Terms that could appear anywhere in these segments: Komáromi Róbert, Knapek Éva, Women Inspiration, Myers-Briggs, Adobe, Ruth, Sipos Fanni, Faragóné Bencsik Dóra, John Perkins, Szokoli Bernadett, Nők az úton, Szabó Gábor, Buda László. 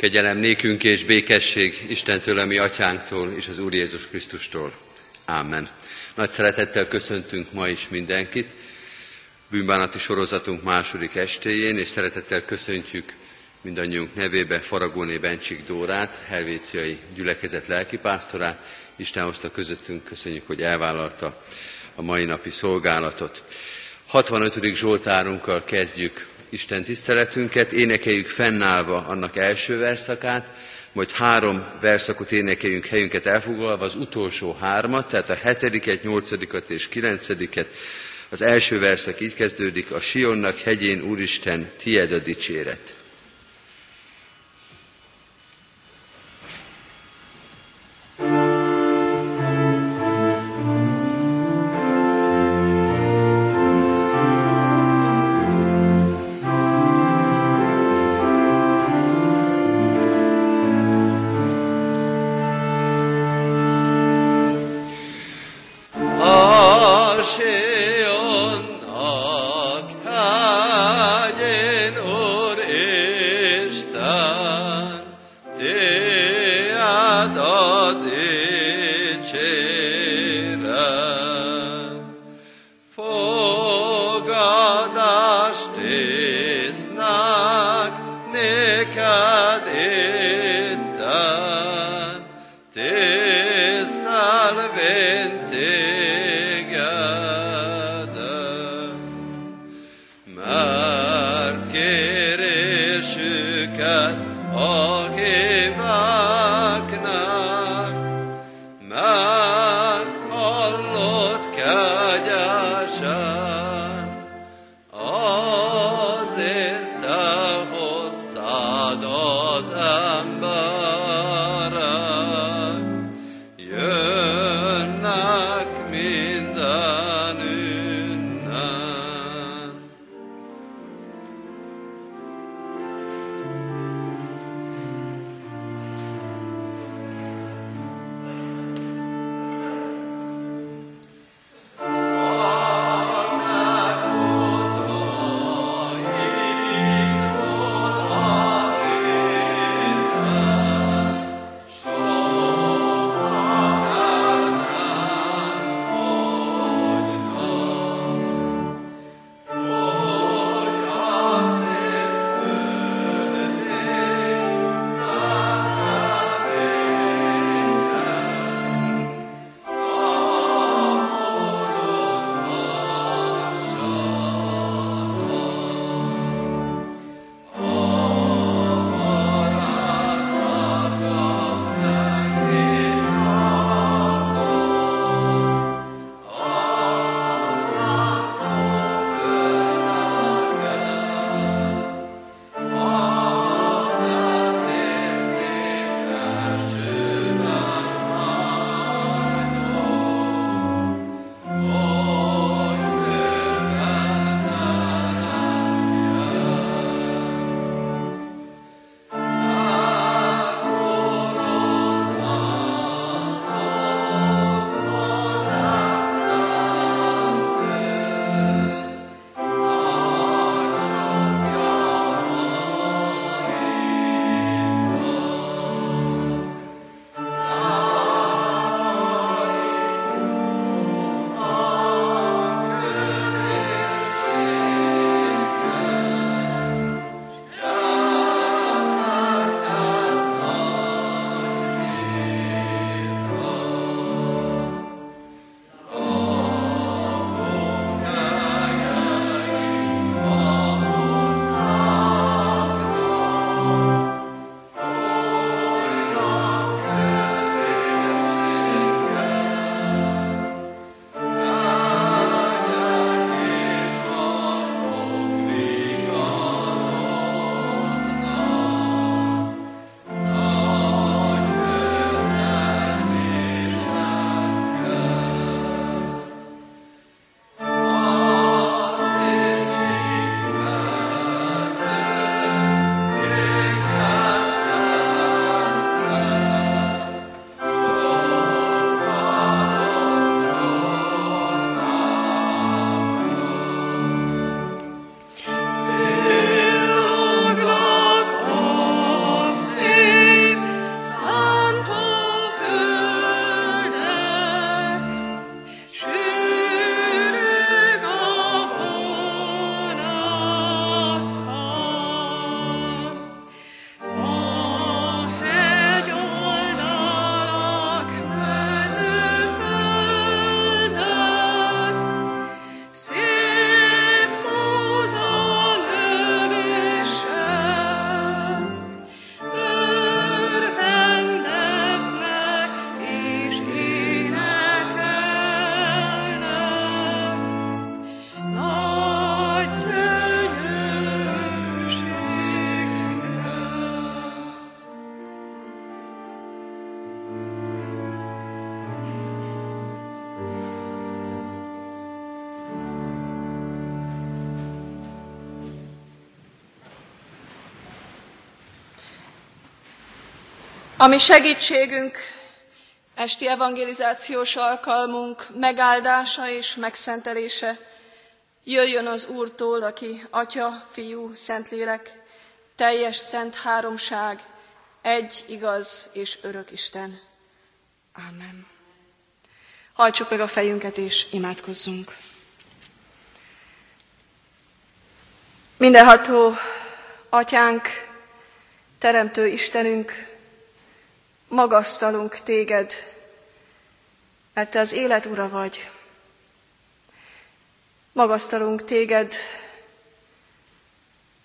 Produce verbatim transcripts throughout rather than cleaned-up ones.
Kegyelem nékünk és békesség Istentől, a mi atyánktól és az Úr Jézus Krisztustól. Ámen. Nagy szeretettel köszöntünk ma is mindenkit bűnbánati sorozatunk második estéjén, és szeretettel köszöntjük mindannyiunk nevébe Faragóné Bencsik Dórát, helvéciai gyülekezet lelkipásztorát. Isten hozta közöttünk, köszönjük, hogy elvállalta a mai napi szolgálatot. hatvanötödik Zsoltárunkkal kezdjük Isten tiszteletünket, énekeljük fennállva annak első verszakát, majd három verszakot énekeljünk helyünket elfoglalva, az utolsó hármat, tehát a hetediket, nyolcadikat és kilencediket. Az első verszak így kezdődik: a Sionnak hegyén, Úristen, tied a dicséret. Ami segítségünk, esti evangelizációs alkalmunk megáldása és megszentelése jöjjön az Úrtól, aki Atya, Fiú, Szentlélek, teljes szent háromság, egy igaz és örök Isten. Ámen. Hajtsuk meg a fejünket és imádkozzunk. Mindenható Atyánk, Teremtő Istenünk, magasztalunk téged, mert te az élet ura vagy. Magasztalunk téged,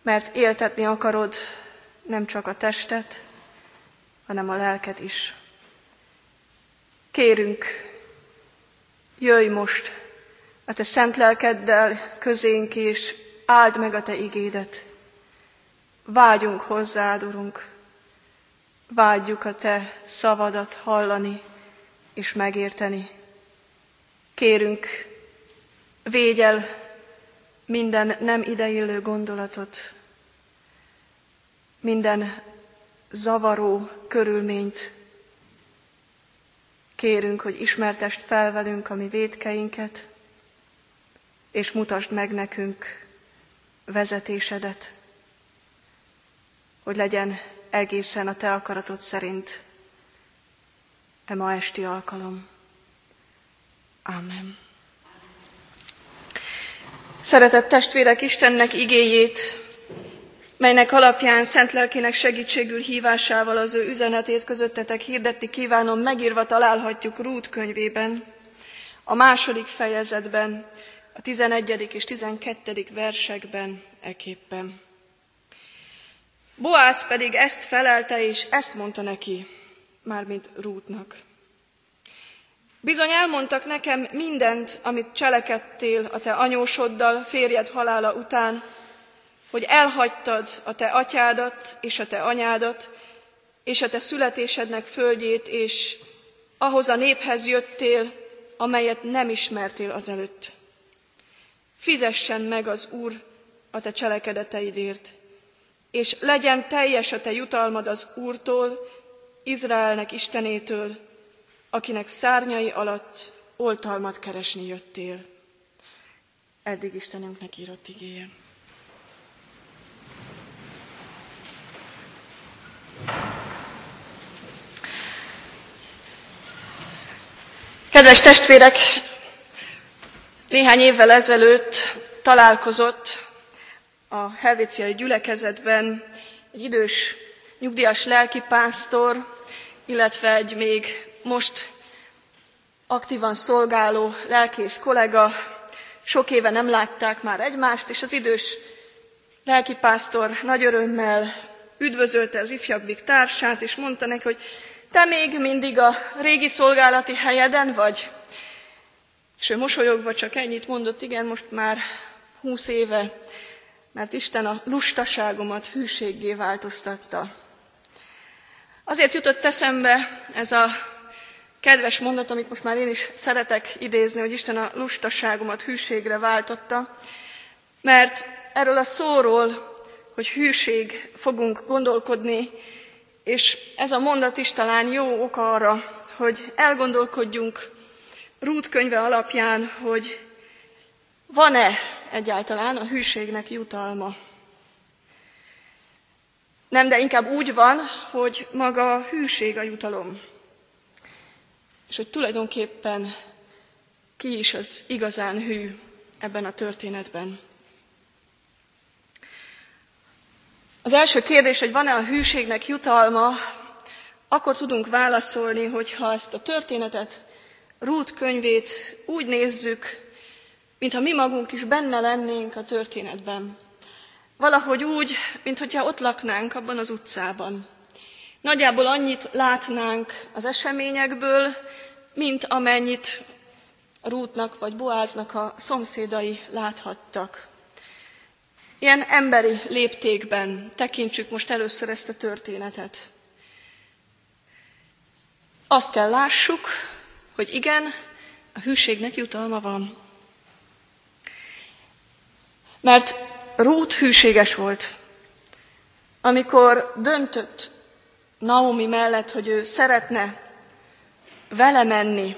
mert éltetni akarod nem csak a testet, hanem a lelket is. Kérünk, jöjj most a te szent lelkeddel közénk, és áld meg a te igédet. Vágyunk hozzád, Urunk, vágyjuk a te szavadat hallani és megérteni. Kérünk, védj el minden nem ideillő gondolatot, minden zavaró körülményt. Kérünk, hogy ismertesd fel velünk a mi vétkeinket, és mutasd meg nekünk vezetésedet, hogy legyen egészen a te akaratod szerint e ma esti alkalom. Ámen. Szeretett testvérek, Istennek igéjét, melynek alapján szent lelkének segítségül hívásával az ő üzenetét közöttetek hirdetni kívánom, megírva találhatjuk Ruth könyvében, a második fejezetben, a tizenegyedik és tizenkettedik versekben eképpen. Boász pedig ezt felelte, és ezt mondta neki, mármint Ruthnak. Bizony elmondtak nekem mindent, amit cselekedtél a te anyósoddal férjed halála után, hogy elhagytad a te atyádat és a te anyádat, és a te születésednek földjét, és ahhoz a néphez jöttél, amelyet nem ismertél azelőtt. Fizessen meg az Úr a te cselekedeteidért, és legyen teljes a te jutalmad az Úrtól, Izraelnek Istenétől, akinek szárnyai alatt oltalmat keresni jöttél. Eddig Istenünknek írott igéje. Kedves testvérek, néhány évvel ezelőtt találkozott a helvéciai gyülekezetben egy idős nyugdíjas lelkipásztor, illetve egy még most aktívan szolgáló lelkész kollega. Sok éve nem látták már egymást, és az idős lelkipásztor nagy örömmel üdvözölte az ifjabbik társát, és mondta neki, hogy te még mindig a régi szolgálati helyeden vagy? És ő mosolyogva csak ennyit mondott, igen, most már húsz éve, mert Isten a lustaságomat hűséggé változtatta. Azért jutott eszembe ez a kedves mondat, amit most már én is szeretek idézni, hogy Isten a lustaságomat hűségre váltotta, mert erről a szóról, hogy hűség, fogunk gondolkodni, és ez a mondat is talán jó oka arra, hogy elgondolkodjunk Ruth könyve alapján, hogy van-e egyáltalán a hűségnek jutalma? Nem, de inkább úgy van, hogy maga a hűség a jutalom. És hogy tulajdonképpen ki is az igazán hű ebben a történetben. Az első kérdés, hogy van-e a hűségnek jutalma, akkor tudunk válaszolni, hogyha ezt a történetet, Ruth könyvét úgy nézzük, mintha mi magunk is benne lennénk a történetben. Valahogy úgy, mintha ott laknánk abban az utcában. Nagyjából annyit látnánk az eseményekből, mint amennyit Ruthnak vagy Boáznak a szomszédai láthattak. Ilyen emberi léptékben tekintsük most először ezt a történetet. Azt kell lássuk, hogy igen, a hűségnek jutalma van. Mert Ruth hűséges volt, amikor döntött Naomi mellett, hogy ő szeretne vele menni.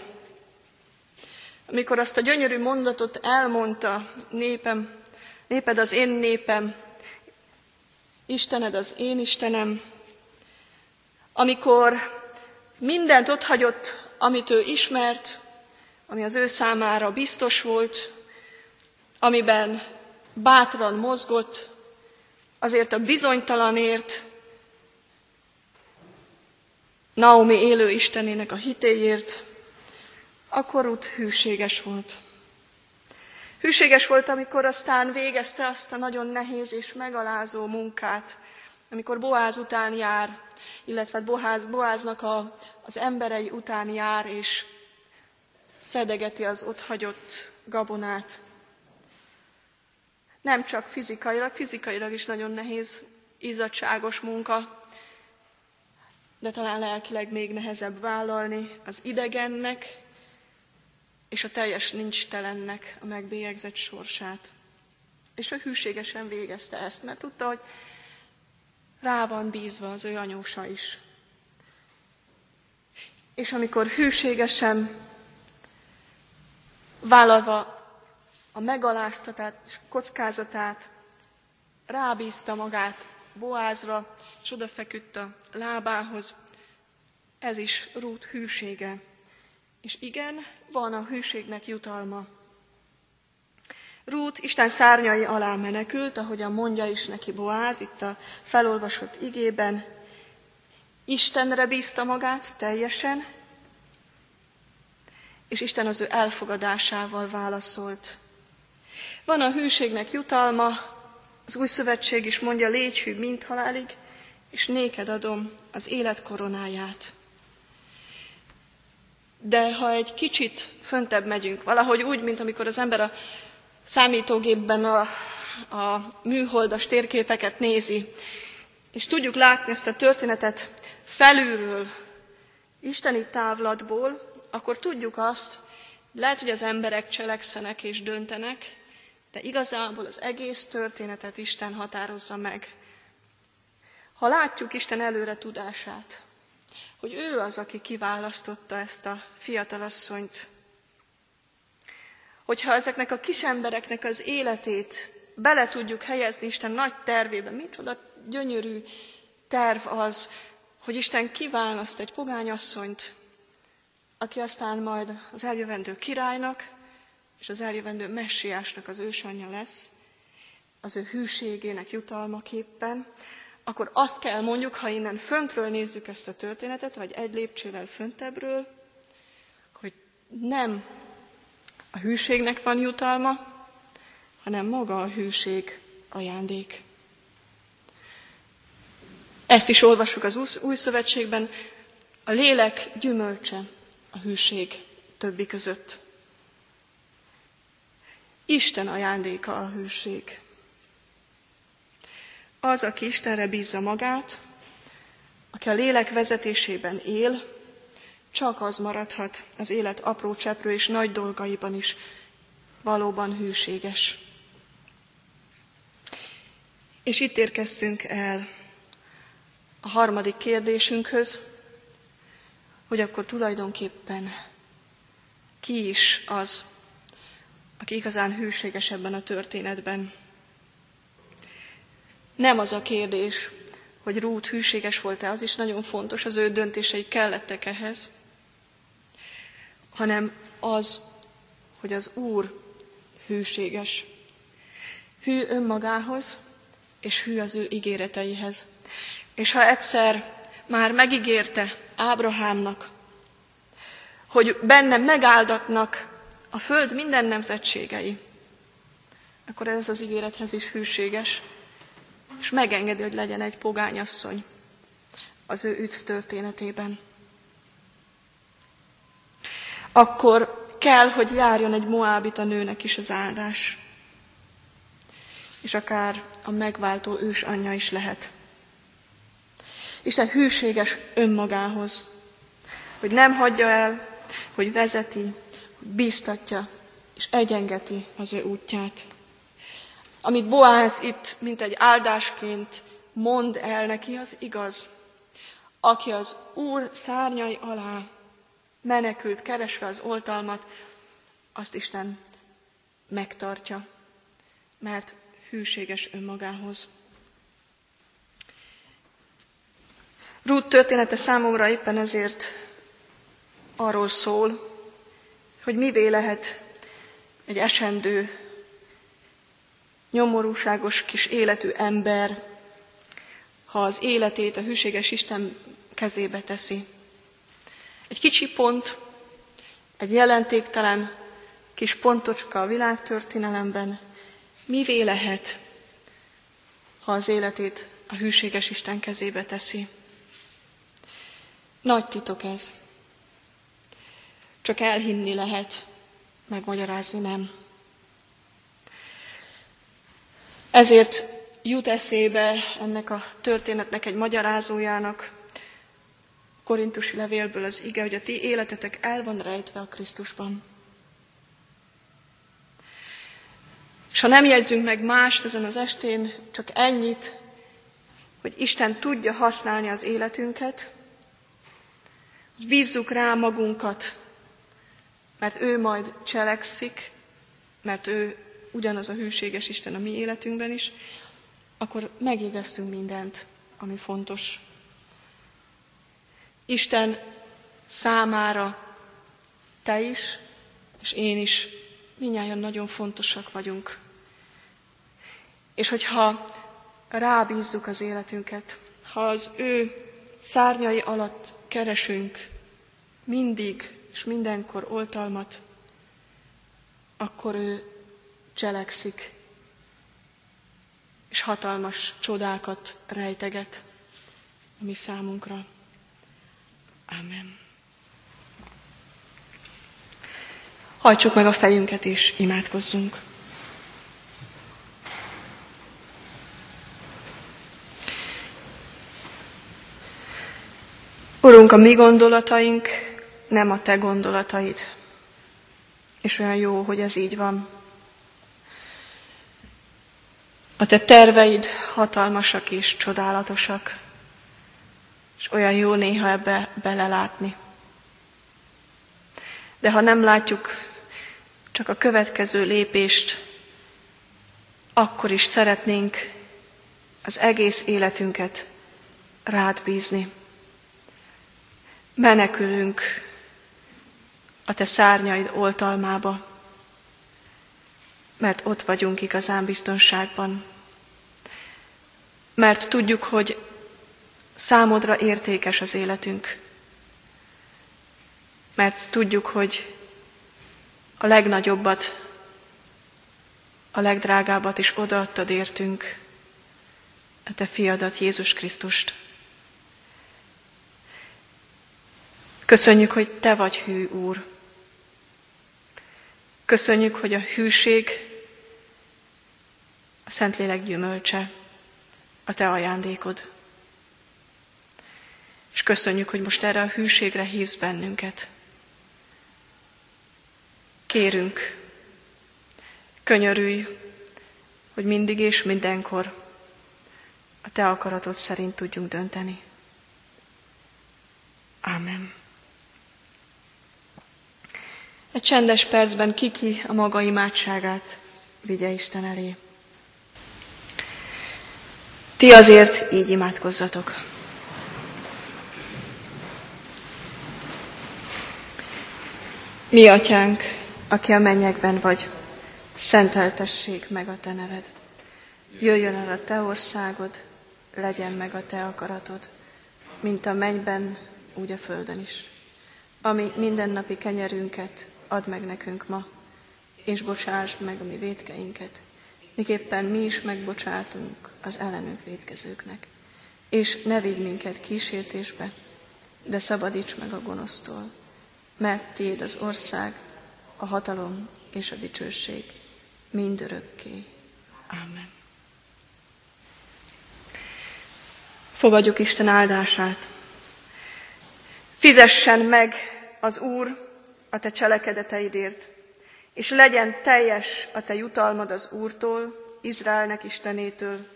Amikor azt a gyönyörű mondatot elmondta, népem, néped az én népem, Istened az én Istenem, amikor mindent otthagyott, amit ő ismert, ami az ő számára biztos volt, amiben bátran mozgott, azért a bizonytalanért, Naomi élő Istenének a hitéért, akkor Ruth hűséges volt. Hűséges volt, amikor aztán végezte azt a nagyon nehéz és megalázó munkát, amikor Boáz után jár, illetve Boáz, Boáznak a, az emberei után jár, és szedegeti az otthagyott gabonát. Nem csak fizikailag, fizikailag is nagyon nehéz, izzadságos munka, de talán lelkileg még nehezebb vállalni az idegennek, és a teljes nincstelennek a megbélyegzett sorsát. És ő hűségesen végezte ezt, mert tudta, hogy rá van bízva az ő anyósa is. És amikor hűségesen vállalva a megaláztatás kockázatát, rábízta magát Boázra, és odafeküdt a lábához, ez is Ruth hűsége. És igen, van a hűségnek jutalma. Ruth Isten szárnyai alá menekült, ahogyan mondja is neki Boáz, itt a felolvasott igében. Istenre bízta magát teljesen, és Isten az ő elfogadásával válaszolt. Van a hűségnek jutalma, az új szövetség is mondja, légy hű mint halálig, és néked adom az élet koronáját. De ha egy kicsit föntebb megyünk, valahogy úgy, mint amikor az ember a számítógépben a, a műholdas térképeket nézi, és tudjuk látni ezt a történetet felülről, isteni távlatból, akkor tudjuk azt, lehet, hogy az emberek cselekszenek és döntenek, de igazából az egész történetet Isten határozza meg. Ha látjuk Isten előre tudását, hogy ő az, aki kiválasztotta ezt a fiatalasszonyt. Hogyha ezeknek a kis embereknek az életét bele tudjuk helyezni Isten nagy tervébe, micsoda gyönyörű terv az, hogy Isten kiválaszt egy pogányasszonyt, aki aztán majd az eljövendő királynak és az eljövendő messiásnak az ősanyja lesz, az ő hűségének jutalmaképpen, akkor azt kell mondjuk, ha innen föntről nézzük ezt a történetet, vagy egy lépcsővel föntebbről, hogy nem a hűségnek van jutalma, hanem maga a hűség ajándék. Ezt is olvassuk az új szövetségben, a lélek gyümölcse a hűség többi között. Isten ajándéka a hűség. Az, aki Istenre bízza magát, aki a lélek vezetésében él, csak az maradhat az élet apró cseprő és nagy dolgaiban is valóban hűséges. És itt érkeztünk el a harmadik kérdésünkhöz, hogy akkor tulajdonképpen ki is az, aki igazán hűséges ebben a történetben. Nem az a kérdés, hogy Ruth hűséges volt-e, az is nagyon fontos, az ő döntései kellettek ehhez, hanem az, hogy az Úr hűséges. Hű önmagához, és hű az ő ígéreteihez. És ha egyszer már megígérte Ábrahámnak, hogy bennem megáldatnak a föld minden nemzetségei, akkor ez az ígérethez is hűséges. És megengedi, hogy legyen egy pogányasszony az ő üdv történetében. Akkor kell, hogy járjon egy moábita nőnek is az áldás. És akár a megváltó ősanyja is lehet. Isten hűséges önmagához, hogy nem hagyja el, hogy vezeti, hogy bíztatja és egyengeti az ő útját. Amit Boáz itt, mint egy áldásként mond el neki, az igaz. aki az Úr szárnyai alá menekült, keresve az oltalmat, azt Isten megtartja, mert hűséges önmagához. Ruth története számomra éppen ezért arról szól, hogy mivé lehet egy esendő, nyomorúságos kis életű ember, ha az életét a hűséges Isten kezébe teszi. Egy kicsi pont, egy jelentéktelen kis pontocska a világtörténelemben, mivé lehet, ha az életét a hűséges Isten kezébe teszi. Nagy titok ez. Csak elhinni lehet, megmagyarázni nem. Ezért jut eszébe ennek a történetnek, egy magyarázójának korintusi levélből az ige, hogy a ti életetek el van rejtve a Krisztusban. És ha nem jegyzünk meg mást ezen az estén, csak ennyit, hogy Isten tudja használni az életünket, hogy bízzuk rá magunkat, mert ő majd cselekszik, mert ő ugyanaz a hűséges Isten a mi életünkben is, akkor megjegyeztünk mindent, ami fontos. Isten számára te is, és én is mindnyájan nagyon fontosak vagyunk. És hogyha rábízzuk az életünket, ha az ő szárnyai alatt keresünk mindig és mindenkor oltalmat, akkor ő cselekszik, és hatalmas csodákat rejteget a mi számunkra. Amen. Hajtsuk meg a fejünket és imádkozzunk. Urunk, a mi gondolataink nem a te gondolataid, és olyan jó, hogy ez így van. A te terveid hatalmasak és csodálatosak, és olyan jó néha ebbe belelátni. De ha nem látjuk csak a következő lépést, akkor is szeretnénk az egész életünket rád bízni. Menekülünk a te szárnyaid oltalmába, mert ott vagyunk igazán biztonságban. Mert tudjuk, hogy számodra értékes az életünk. Mert tudjuk, hogy a legnagyobbat, a legdrágábbat is odaadtad értünk, a te fiadat, Jézus Krisztust. Köszönjük, hogy te vagy hű, Úr. Köszönjük, hogy a hűség a Szentlélek gyümölcse, a te ajándékod. És köszönjük, hogy most erre a hűségre hívsz bennünket. Kérünk, könyörülj, hogy mindig és mindenkor a te akaratod szerint tudjunk dönteni. Ámen. Egy csendes percben kiki a maga imádságát vigye Isten elé. Ti azért így imádkozzatok. Mi atyánk, aki a mennyekben vagy, szenteltessék meg a te neved. Jöjjön el a te országod, legyen meg a te akaratod, mint a mennyben, úgy a földön is. Ami mindennapi kenyerünket add meg nekünk ma, és bocsásd meg a mi vétkeinket, miképpen mi is megbocsátunk az ellenünk vétkezőknek. És ne vigy minket kísértésbe, de szabadíts meg a gonosztól, mert tiéd az ország, a hatalom és a dicsőség mindörökké. Ámen. Fogadjuk Isten áldását. Fizessen meg az Úr a te cselekedeteidért, és legyen teljes a te jutalmad az Úrtól, Izraelnek Istenétől,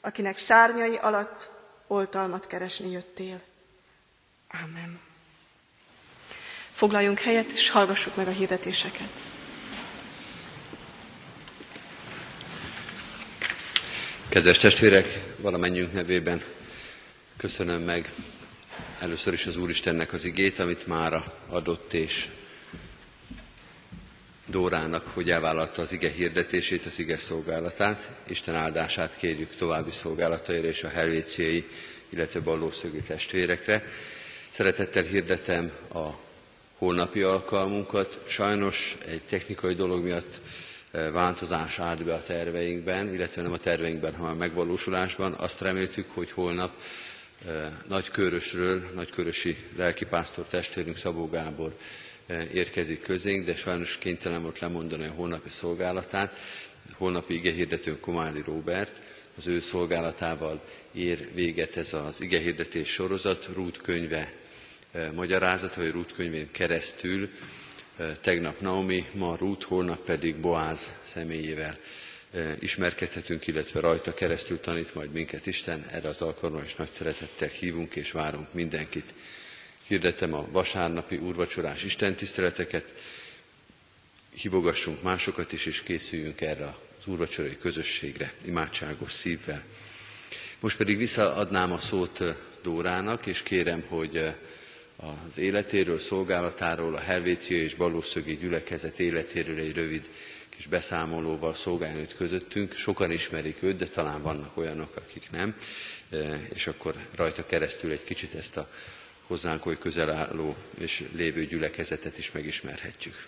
akinek szárnyai alatt oltalmat keresni jöttél. Ámen. Foglaljunk helyet, és hallgassuk meg a hirdetéseket. Kedves testvérek, valamennyünk nevében köszönöm meg először is az Úristennek az igét, amit mára adott, és Dórának, hogy elvállalta az ige hirdetését, az ige szolgálatát. Isten áldását kérjük további szolgálataira és a helvéciai, illetve ballószögű testvérekre. Szeretettel hirdetem a holnapi alkalmunkat. Sajnos egy technikai dolog miatt változás állt be a terveinkben, illetve nem a terveinkben, hanem a megvalósulásban. Azt reméltük, hogy holnap Nagykörösről, nagykörösi lelkipásztor testvérünk Szabó Gábor érkezik közénk, de sajnos kénytelen volt lemondani a holnapi szolgálatát. Holnapi igehirdetőnk Komáromi Róbert, az ő szolgálatával ér véget ez az igehirdetés sorozat, Ruth könyve magyarázata, vagy Ruth könyvén keresztül. Tegnap Naomi, ma Ruth, holnap pedig Boáz személyével ismerkedhetünk, illetve rajta keresztül tanít majd minket Isten. Erre az alkalommal is nagy szeretettel hívunk és várunk mindenkit. Hirdetem a vasárnapi úrvacsorás istentiszteleteket, hívogassunk másokat is, és készüljünk erre az úrvacsorai közösségre imádságos szívvel. Most pedig visszaadnám a szót Dórának, és kérem, hogy az életéről, szolgálatáról, a helvéciai és ballószögi gyülekezet életéről egy rövid kis beszámolóval szolgáljon őt közöttünk. Sokan ismerik őt, de talán vannak olyanok, akik nem, és akkor rajta keresztül egy kicsit ezt a hozzánk oly közel álló és lévő gyülekezetet is megismerhetjük.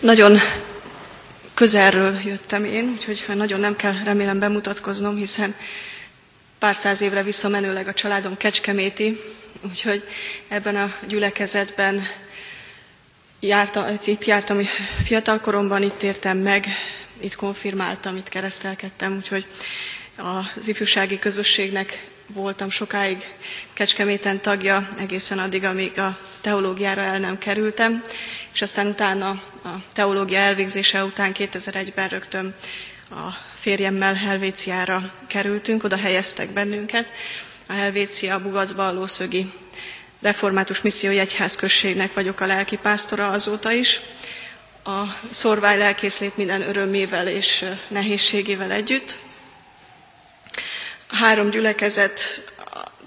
Nagyon közelről jöttem én, úgyhogy nagyon nem kell remélem bemutatkoznom, hiszen pár száz évre visszamenőleg a családom kecskeméti, úgyhogy ebben a gyülekezetben jártam, itt jártam fiatalkoromban, itt értem meg, itt konfirmáltam, itt keresztelkedtem, úgyhogy az ifjúsági közösségnek voltam sokáig Kecskeméten tagja, egészen addig, amíg a teológiára el nem kerültem, és aztán utána a teológia elvégzése után kétezer-egyben rögtön a férjemmel Helvéciára kerültünk, oda helyeztek bennünket. A Helvécia, a Bugacballószögi Református Missziói Egyházközségnek vagyok a lelkipásztora azóta is. A szorvány lelkészlét minden örömével és nehézségével együtt. Három gyülekezet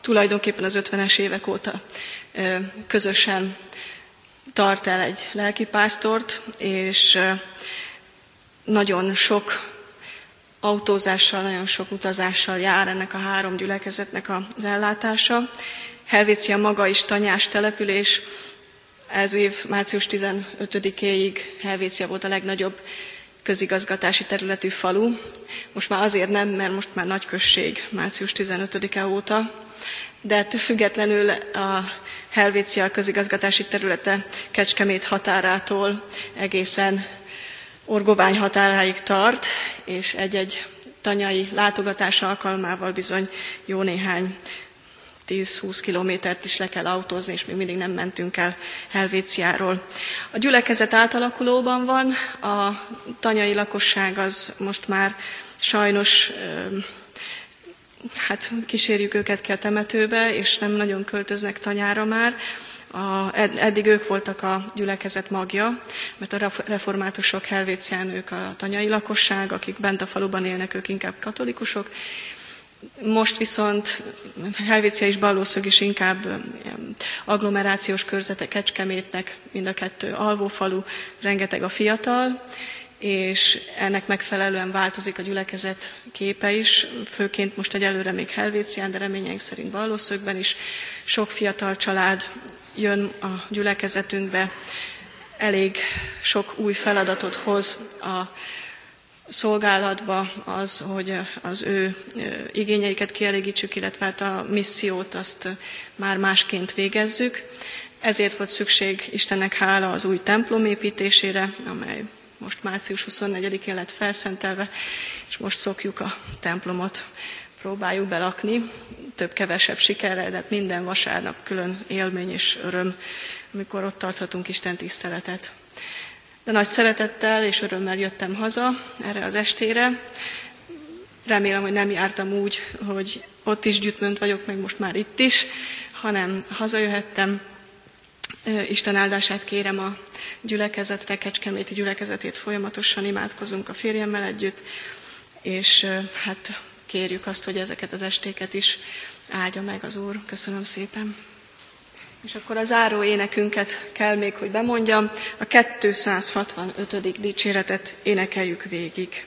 tulajdonképpen az ötvenes évek óta közösen tart el egy lelkipásztort, és nagyon sok autózással, nagyon sok utazással jár ennek a három gyülekezetnek az ellátása. Helvécia maga is tanyás település, ez év március tizenötödikéig Helvécia volt a legnagyobb közigazgatási területű falu. Most már azért nem, mert most már nagyközség március tizenötödike óta, de ettől függetlenül a Helvécia közigazgatási területe Kecskemét határától egészen Orgovány határáig tart, és egy-egy tanyai látogatás alkalmával bizony jó néhány tíz-húsz kilométert is le kell autózni, és még mindig nem mentünk el Helvéciáról. A gyülekezet átalakulóban van, a tanyai lakosság az most már sajnos, hát kísérjük őket ki a temetőbe, és nem nagyon költöznek tanyára már. A, eddig ők voltak a gyülekezet magja, mert a reformátusok Helvécián ők a tanyai lakosság, akik bent a faluban élnek, ők inkább katolikusok. Most viszont Helvécia és Ballószög is inkább agglomerációs körzete Kecskemétnek, mind a kettő alvófalu, rengeteg a fiatal, és ennek megfelelően változik a gyülekezet képe is, főként most egyelőre még Helvécián, de reményeink szerint Ballószögben is sok fiatal család jön a gyülekezetünkbe, elég sok új feladatot hoz a szolgálatba az, hogy az ő igényeiket kielégítsük, illetve hát a missziót azt már másként végezzük. Ezért volt szükség, Istennek hála, az új templom építésére, amely most március huszonnegyedikén lett felszentelve, és most szokjuk a templomot, próbáljuk belakni, több-kevesebb sikerrel, de minden vasárnap külön élmény és öröm amikor ott tarthatunk Isten tiszteletet. De nagy szeretettel és örömmel jöttem haza erre az estére. Remélem, hogy nem jártam úgy, hogy ott is gyütmönt vagyok, meg most már itt is, hanem hazajöhettem. Isten áldását kérem a gyülekezetre, Kecskeméti gyülekezetét folyamatosan imádkozunk a férjemmel együtt, és hát kérjük azt, hogy ezeket az estéket is áldja meg az Úr. Köszönöm szépen. És akkor a záró énekünket kell még, hogy bemondjam. A kétszázhatvanötödik dicséretet énekeljük végig.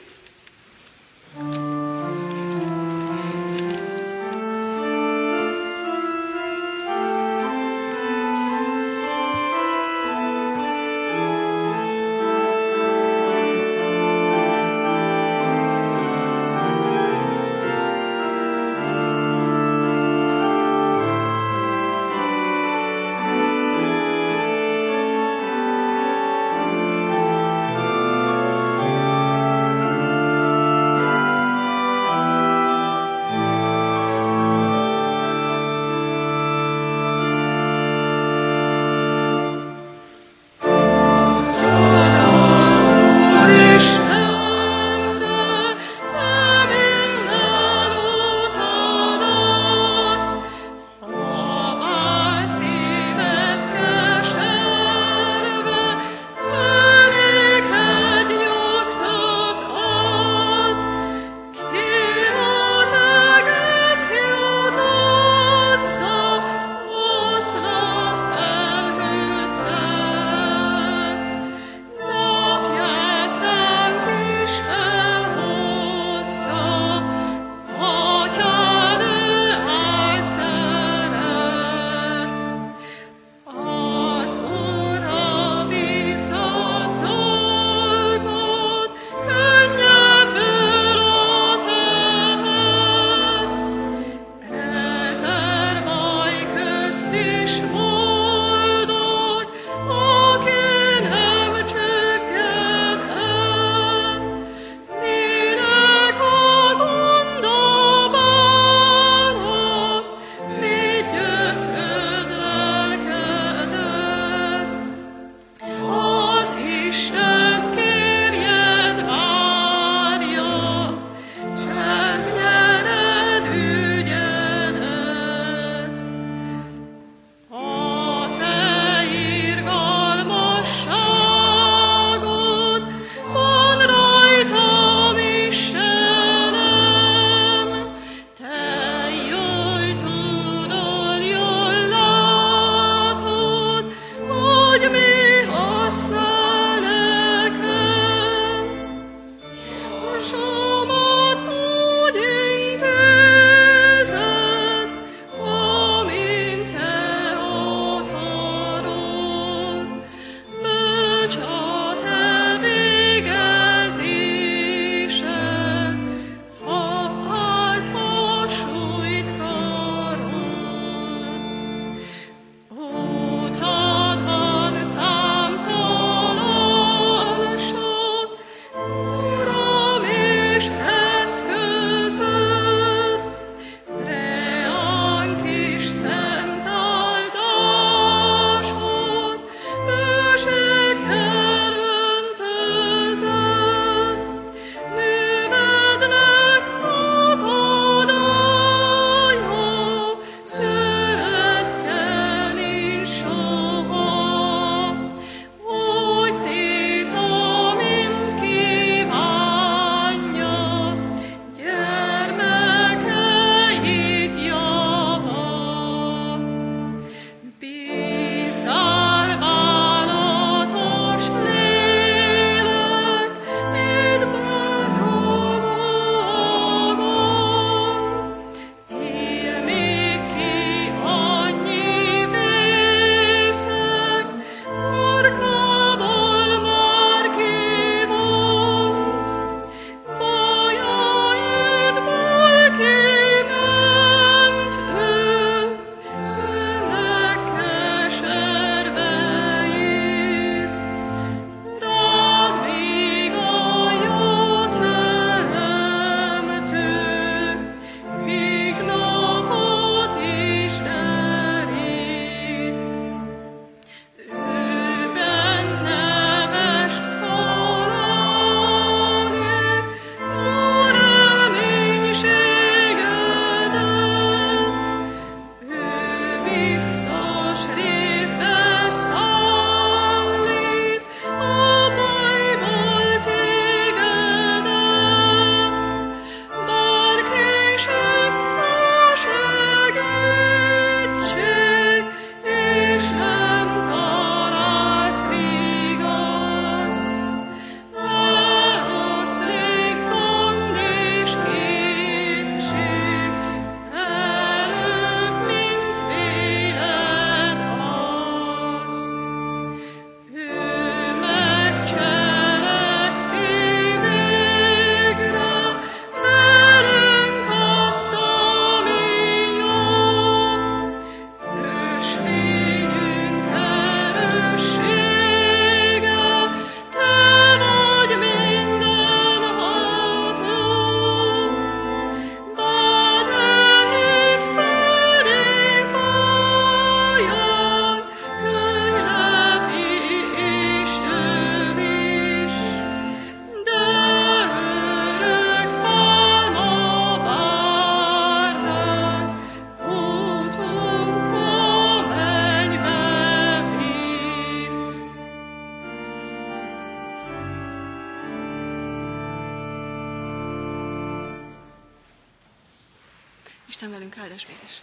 Isten velünk áldás mégis.